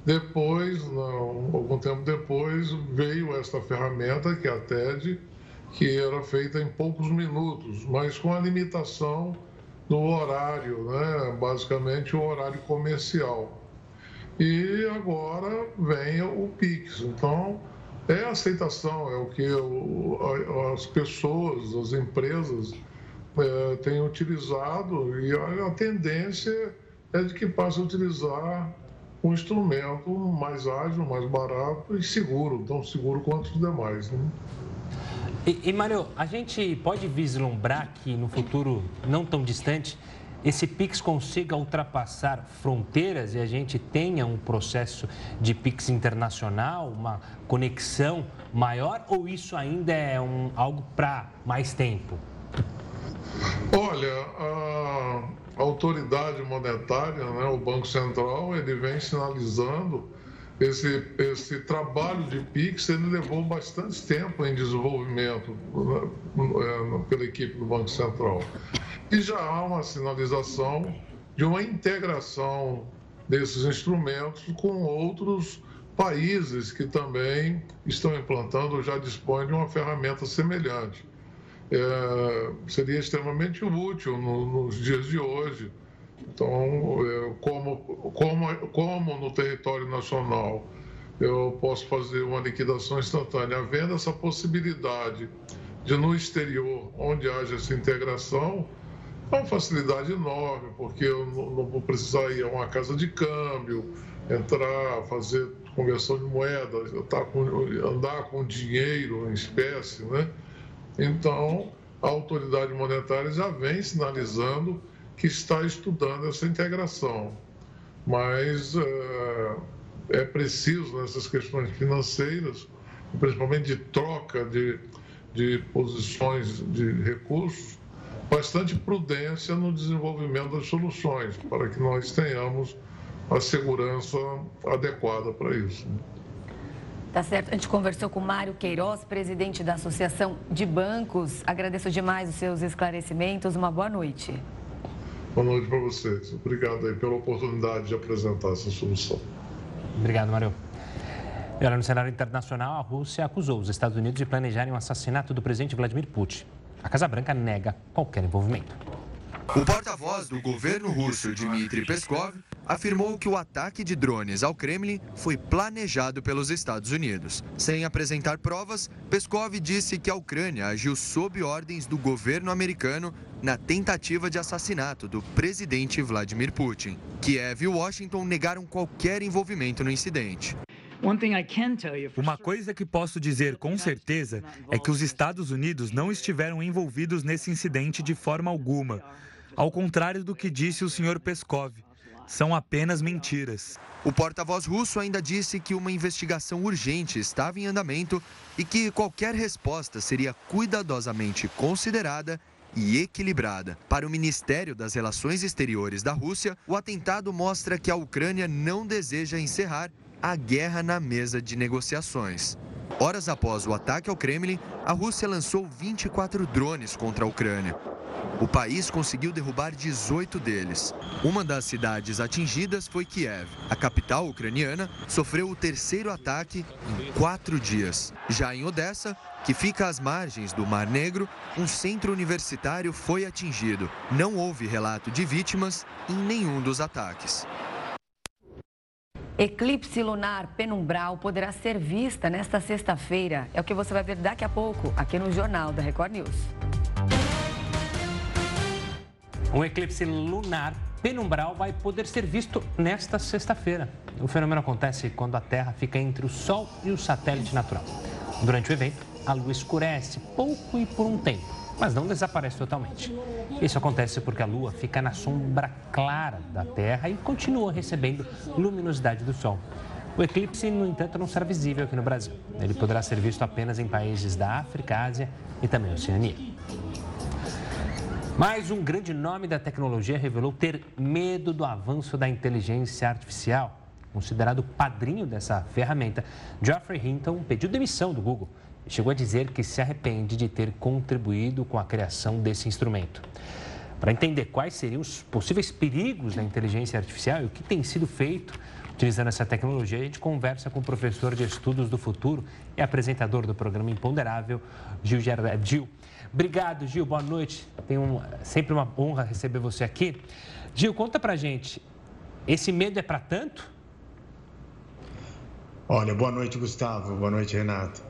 Depois, algum tempo depois, veio esta ferramenta, que é a TED, que era feita em poucos minutos, mas com a limitação do horário, né? Basicamente o horário comercial. E agora vem o Pix. Então, é a aceitação, é o que as pessoas, as empresas têm utilizado, e a tendência é de que passem a utilizar um instrumento mais ágil, mais barato e seguro, tão seguro quanto os demais, né? E Mário, a gente pode vislumbrar que no futuro não tão distante, esse Pix consiga ultrapassar fronteiras e a gente tenha um processo de Pix internacional, uma conexão maior, ou isso ainda é algo para mais tempo? Olha, a autoridade monetária, né, o Banco Central, ele vem sinalizando esse trabalho de Pix, ele levou bastante tempo em desenvolvimento pela equipe do Banco Central. E já há uma sinalização de uma integração desses instrumentos com outros países que também estão implantando ou já dispõem de uma ferramenta semelhante. Seria extremamente útil nos dias de hoje. Então, como no território nacional eu posso fazer uma liquidação instantânea, havendo essa possibilidade de, no exterior, onde haja essa integração, É uma facilidade enorme, porque eu não vou precisar ir a uma casa de câmbio, entrar, fazer conversão de moeda, andar com dinheiro em espécie, né? Então, a autoridade monetária já vem sinalizando que está estudando essa integração. Mas é preciso, nessas questões financeiras, principalmente de troca de posições de recursos, bastante prudência no desenvolvimento das soluções, para que nós tenhamos a segurança adequada para isso. Tá certo. A gente conversou com o Mário Queiroz, presidente da Associação de Bancos. Agradeço demais os seus esclarecimentos. Uma boa noite. Boa noite para vocês. Obrigado aí pela oportunidade de apresentar essa solução. Obrigado, Mário. E olha, no cenário internacional, a Rússia acusou os Estados Unidos de planejarem o assassinato do presidente Vladimir Putin. A Casa Branca nega qualquer envolvimento. O porta-voz do governo russo, Dmitry Peskov, afirmou que o ataque de drones ao Kremlin foi planejado pelos Estados Unidos. Sem apresentar provas, Peskov disse que a Ucrânia agiu sob ordens do governo americano na tentativa de assassinato do presidente Vladimir Putin. Kiev e Washington negaram qualquer envolvimento no incidente. Uma coisa que posso dizer com certeza é que os Estados Unidos não estiveram envolvidos nesse incidente de forma alguma, ao contrário do que disse o senhor Peskov. São apenas mentiras. O porta-voz russo ainda disse que uma investigação urgente estava em andamento e que qualquer resposta seria cuidadosamente considerada e equilibrada. Para o Ministério das Relações Exteriores da Rússia, o atentado mostra que a Ucrânia não deseja encerrar a guerra na mesa de negociações. Horas após o ataque ao Kremlin, a Rússia lançou 24 drones contra a Ucrânia. O país conseguiu derrubar 18 deles. Uma das cidades atingidas foi Kiev. A capital ucraniana sofreu o terceiro ataque em 4 dias. Já em Odessa, que fica às margens do Mar Negro, um centro universitário foi atingido. Não houve relato de vítimas em nenhum dos ataques. Eclipse lunar penumbral poderá ser vista nesta sexta-feira. É o que você vai ver daqui a pouco, aqui no Jornal da Record News. Um eclipse lunar penumbral vai poder ser visto nesta sexta-feira. O fenômeno acontece quando a Terra fica entre o Sol e o satélite natural. Durante o evento, a Lua escurece pouco e por um tempo, mas não desaparece totalmente. Isso acontece porque a Lua fica na sombra clara da Terra e continua recebendo luminosidade do Sol. O eclipse, no entanto, não será visível aqui no Brasil. Ele poderá ser visto apenas em países da África, Ásia e também Oceania. Mais um grande nome da tecnologia revelou ter medo do avanço da inteligência artificial. Considerado padrinho dessa ferramenta, Geoffrey Hinton pediu demissão do Google e chegou a dizer que se arrepende de ter contribuído com a criação desse instrumento. Para entender quais seriam os possíveis perigos da inteligência artificial e o que tem sido feito utilizando essa tecnologia, a gente conversa com o professor de Estudos do Futuro e apresentador do programa Imponderável, Gil Gerardi. Gil, obrigado, Gil, boa noite. Sempre uma honra receber você aqui. Gil, conta pra gente, esse medo é para tanto? Olha, boa noite, Gustavo, boa noite, Renato.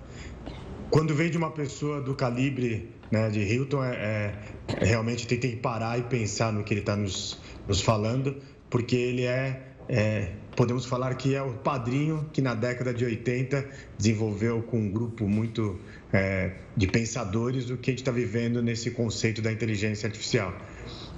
Quando vem de uma pessoa do calibre, né, de Hilton, realmente tem que parar e pensar no que ele está nos falando, porque ele podemos falar que é o padrinho que na década de 80 desenvolveu com um grupo muito de pensadores o que a gente está vivendo nesse conceito da inteligência artificial.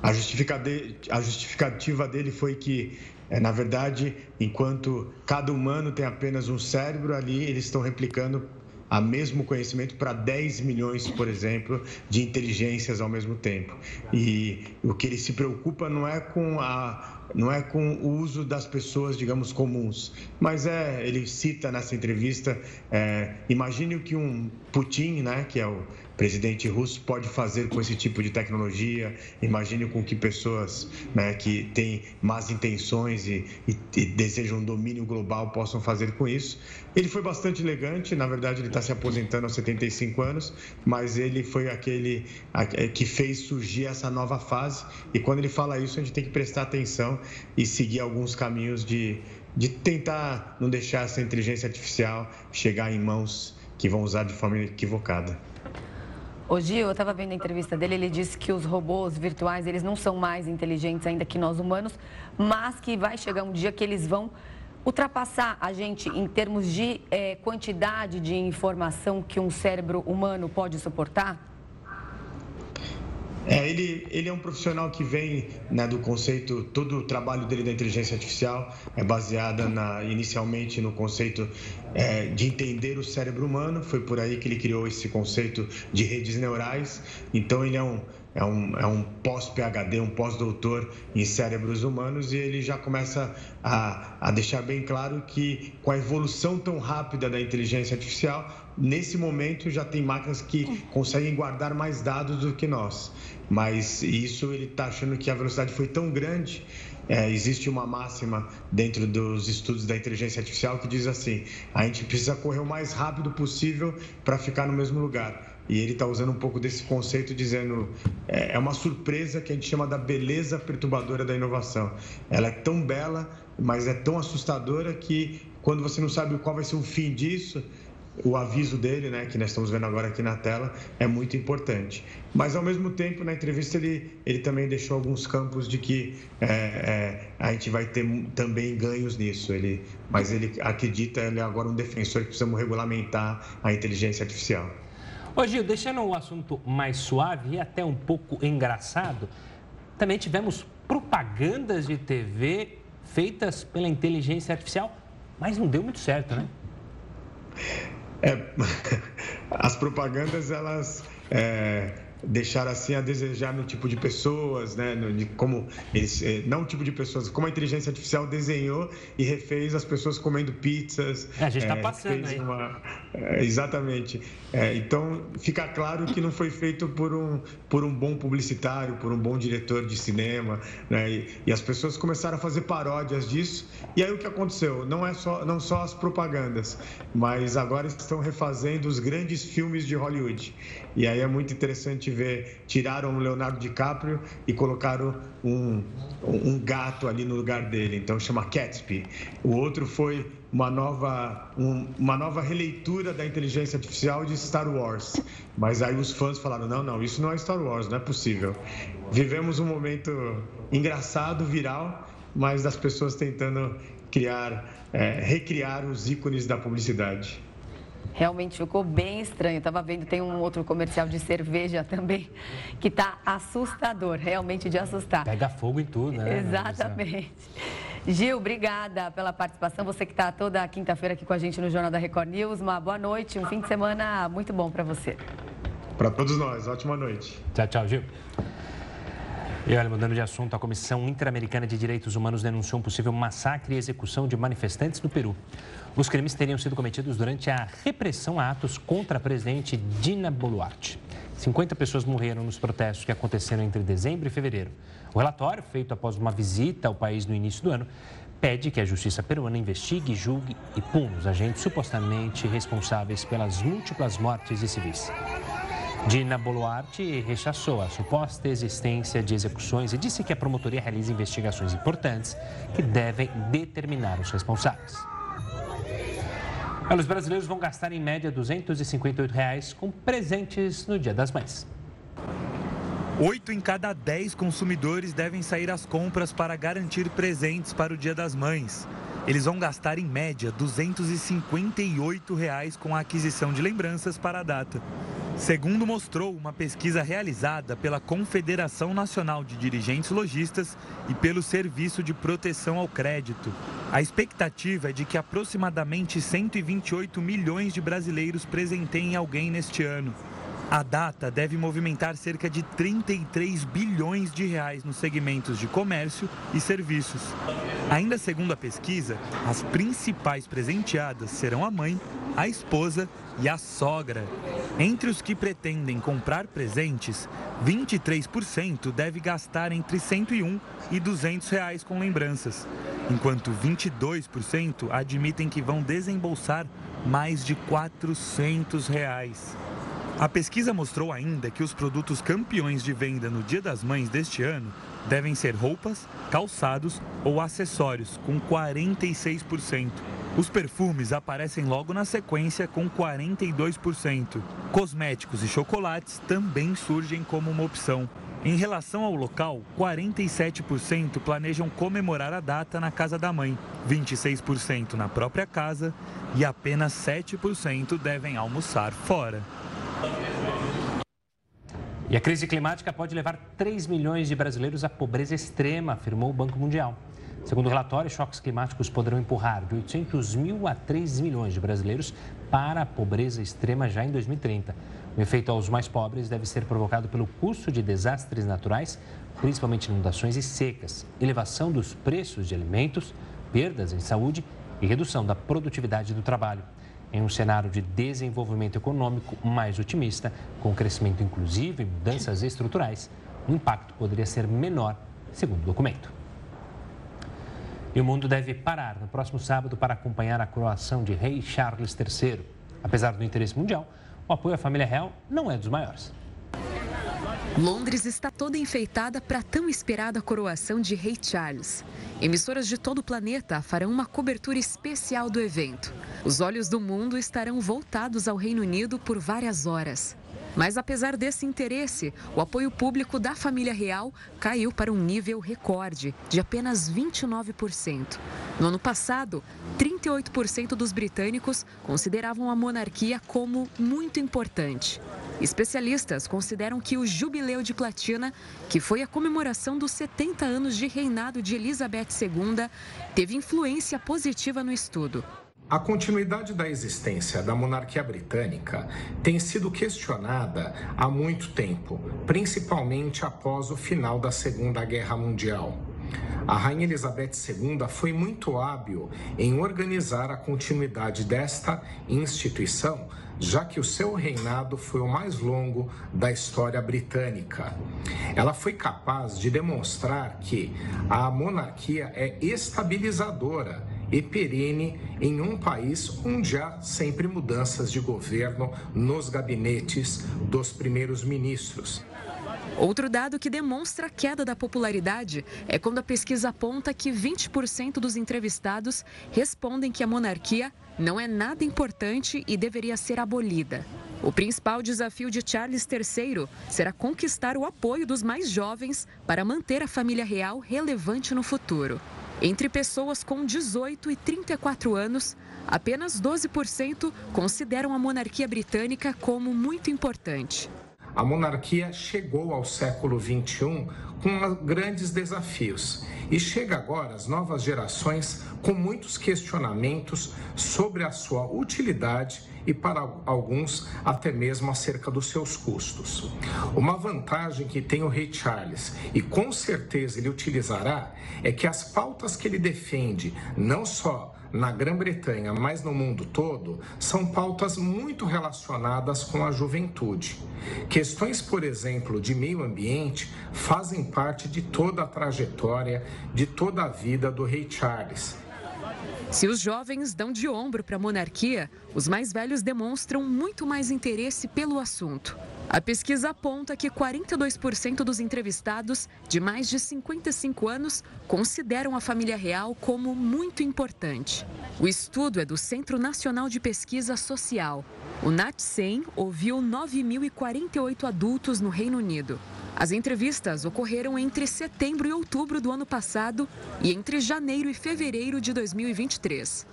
A justificativa dele foi que, na verdade, enquanto cada humano tem apenas um cérebro ali, eles estão replicando o mesmo conhecimento para 10 milhões, por exemplo, de inteligências ao mesmo tempo. E o que ele se preocupa não é com o uso das pessoas, digamos, comuns, mas ele cita nessa entrevista, imagine o que um Putin, né, que é o presidente russo, pode fazer com esse tipo de tecnologia, imagine com que pessoas, né, que têm más intenções e desejam um domínio global possam fazer com isso. Ele foi bastante elegante, na verdade ele está se aposentando aos 75 anos, mas ele foi aquele que fez surgir essa nova fase e quando ele fala isso a gente tem que prestar atenção e seguir alguns caminhos de tentar não deixar essa inteligência artificial chegar em mãos que vão usar de forma equivocada. Hoje eu estava vendo a entrevista dele, ele disse que os robôs virtuais, eles não são mais inteligentes ainda que nós humanos, mas que vai chegar um dia que eles vão ultrapassar a gente em termos de quantidade de informação que um cérebro humano pode suportar? Ele é um profissional que vem, né, do conceito, todo o trabalho dele da inteligência artificial é baseada inicialmente no conceito de entender o cérebro humano. Foi por aí que ele criou esse conceito de redes neurais. Então ele é um pós-PhD, um pós-doutor em cérebros humanos, e ele já começa a deixar bem claro que, com a evolução tão rápida da inteligência artificial, nesse momento já tem máquinas que conseguem guardar mais dados do que nós. Mas isso, ele está achando que a velocidade foi tão grande. Existe uma máxima dentro dos estudos da inteligência artificial que diz assim: a gente precisa correr o mais rápido possível para ficar no mesmo lugar. E ele está usando um pouco desse conceito, dizendo é uma surpresa que a gente chama da beleza perturbadora da inovação. Ela é tão bela, mas é tão assustadora que, quando você não sabe qual vai ser o fim disso, o aviso dele, né, que nós estamos vendo agora aqui na tela, é muito importante. Mas, ao mesmo tempo, na entrevista, ele também deixou alguns campos de que a gente vai ter também ganhos nisso. Mas ele acredita, ele é agora um defensor que precisamos regulamentar a inteligência artificial. Ô Gil, deixando o assunto mais suave e até um pouco engraçado, também tivemos propagandas de TV feitas pela inteligência artificial, mas não deu muito certo, né? As propagandas, elas deixaram assim a desejar no tipo de pessoas, né? Como a inteligência artificial desenhou e refez as pessoas comendo pizzas. A gente está passando aí. Exatamente. Então, fica claro que não foi feito por um bom publicitário, por um bom diretor de cinema, né? E as pessoas começaram a fazer paródias disso. E aí, o que aconteceu? Não só as propagandas, mas agora estão refazendo os grandes filmes de Hollywood. E aí é muito interessante ver, tiraram o Leonardo DiCaprio e colocaram um gato ali no lugar dele, então chama Gatsby. O outro foi uma nova releitura da inteligência artificial de Star Wars, mas aí os fãs falaram, não, isso não é Star Wars, não é possível. Vivemos um momento engraçado, viral, mas das pessoas tentando recriar os ícones da publicidade. Realmente ficou bem estranho. Estava vendo, tem um outro comercial de cerveja também, que está assustador, realmente de assustar. Pega fogo em tudo, né? Exatamente. Gil, obrigada pela participação. Você que está toda quinta-feira aqui com a gente no Jornal da Record News. Uma boa noite, um fim de semana muito bom para você. Para todos nós, ótima noite. Tchau, tchau, Gil. E olha, mudando de assunto, a Comissão Interamericana de Direitos Humanos denunciou um possível massacre e execução de manifestantes no Peru. Os crimes teriam sido cometidos durante a repressão a atos contra a presidente Dina Boluarte. 50 pessoas morreram nos protestos que aconteceram entre dezembro e fevereiro. O relatório, feito após uma visita ao país no início do ano, pede que a justiça peruana investigue, julgue e puna os agentes supostamente responsáveis pelas múltiplas mortes de civis. Dina Boluarte rechaçou a suposta existência de execuções e disse que a promotoria realiza investigações importantes que devem determinar os responsáveis. Os brasileiros vão gastar em média R$ 258 reais com presentes no Dia das Mães. 8 em cada 10 consumidores devem sair às compras para garantir presentes para o Dia das Mães. Eles vão gastar em média R$ 258 reais com a aquisição de lembranças para a data. Segundo mostrou uma pesquisa realizada pela Confederação Nacional de Dirigentes Lojistas e pelo Serviço de Proteção ao Crédito. A expectativa é de que aproximadamente 128 milhões de brasileiros presenteiem alguém neste ano. A data deve movimentar cerca de 33 bilhões de reais nos segmentos de comércio e serviços. Ainda segundo a pesquisa, as principais presenteadas serão a mãe, a esposa e a sogra. Entre os que pretendem comprar presentes, 23% deve gastar entre R$ 101 e R$ 200 reais com lembranças, enquanto 22% admitem que vão desembolsar mais de R$ 400 reais. A pesquisa mostrou ainda que os produtos campeões de venda no Dia das Mães deste ano devem ser roupas, calçados ou acessórios, com 46%. Os perfumes aparecem logo na sequência com 42%. Cosméticos e chocolates também surgem como uma opção. Em relação ao local, 47% planejam comemorar a data na casa da mãe, 26% na própria casa e apenas 7% devem almoçar fora. E a crise climática pode levar 3 milhões de brasileiros à pobreza extrema, afirmou o Banco Mundial. Segundo o relatório, choques climáticos poderão empurrar de 800 mil a 3 milhões de brasileiros para a pobreza extrema já em 2030. O efeito aos mais pobres deve ser provocado pelo custo de desastres naturais, principalmente inundações e secas, elevação dos preços de alimentos, perdas em saúde e redução da produtividade do trabalho. Em um cenário de desenvolvimento econômico mais otimista, com crescimento inclusivo e mudanças estruturais, o impacto poderia ser menor, segundo o documento. E o mundo deve parar no próximo sábado para acompanhar a coroação de rei Charles III. Apesar do interesse mundial, o apoio à família real não é dos maiores. Londres está toda enfeitada para a tão esperada coroação de rei Charles. Emissoras de todo o planeta farão uma cobertura especial do evento. Os olhos do mundo estarão voltados ao Reino Unido por várias horas. Mas apesar desse interesse, o apoio público da família real caiu para um nível recorde de apenas 29%. No ano passado, 38% dos britânicos consideravam a monarquia como muito importante. Especialistas consideram que o Jubileu de Platina, que foi a comemoração dos 70 anos de reinado de Elizabeth II, teve influência positiva no estudo. A continuidade da existência da monarquia britânica tem sido questionada há muito tempo, principalmente após o final da Segunda Guerra Mundial. A Rainha Elizabeth II foi muito hábil em organizar a continuidade desta instituição, já que o seu reinado foi o mais longo da história britânica. Ela foi capaz de demonstrar que a monarquia é estabilizadora e perene em um país onde há sempre mudanças de governo nos gabinetes dos primeiros ministros. Outro dado que demonstra a queda da popularidade é quando a pesquisa aponta que 20% dos entrevistados respondem que a monarquia não é nada importante e deveria ser abolida. O principal desafio de Charles III será conquistar o apoio dos mais jovens para manter a família real relevante no futuro. Entre pessoas com 18 e 34 anos, apenas 12% consideram a monarquia britânica como muito importante. A monarquia chegou ao século XXI com grandes desafios e chega agora às novas gerações com muitos questionamentos sobre a sua utilidade e, para alguns, até mesmo acerca dos seus custos. Uma vantagem que tem o rei Charles, e com certeza ele utilizará, é que as pautas que ele defende, não só na Grã-Bretanha, mas no mundo todo, são pautas muito relacionadas com a juventude. Questões, por exemplo, de meio ambiente fazem parte de toda a trajetória, de toda a vida do rei Charles. Se os jovens dão de ombro para a monarquia, os mais velhos demonstram muito mais interesse pelo assunto. A pesquisa aponta que 42% dos entrevistados de mais de 55 anos consideram a família real como muito importante. O estudo é do Centro Nacional de Pesquisa Social. O NatCem ouviu 9.048 adultos no Reino Unido. As entrevistas ocorreram entre setembro e outubro do ano passado e entre janeiro e fevereiro de 2023.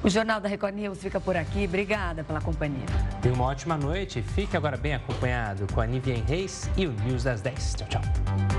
O Jornal da Record News fica por aqui. Obrigada pela companhia. Tenha uma ótima noite. Fique agora bem acompanhado com a Nívia Reis e o News das 10. Tchau, tchau.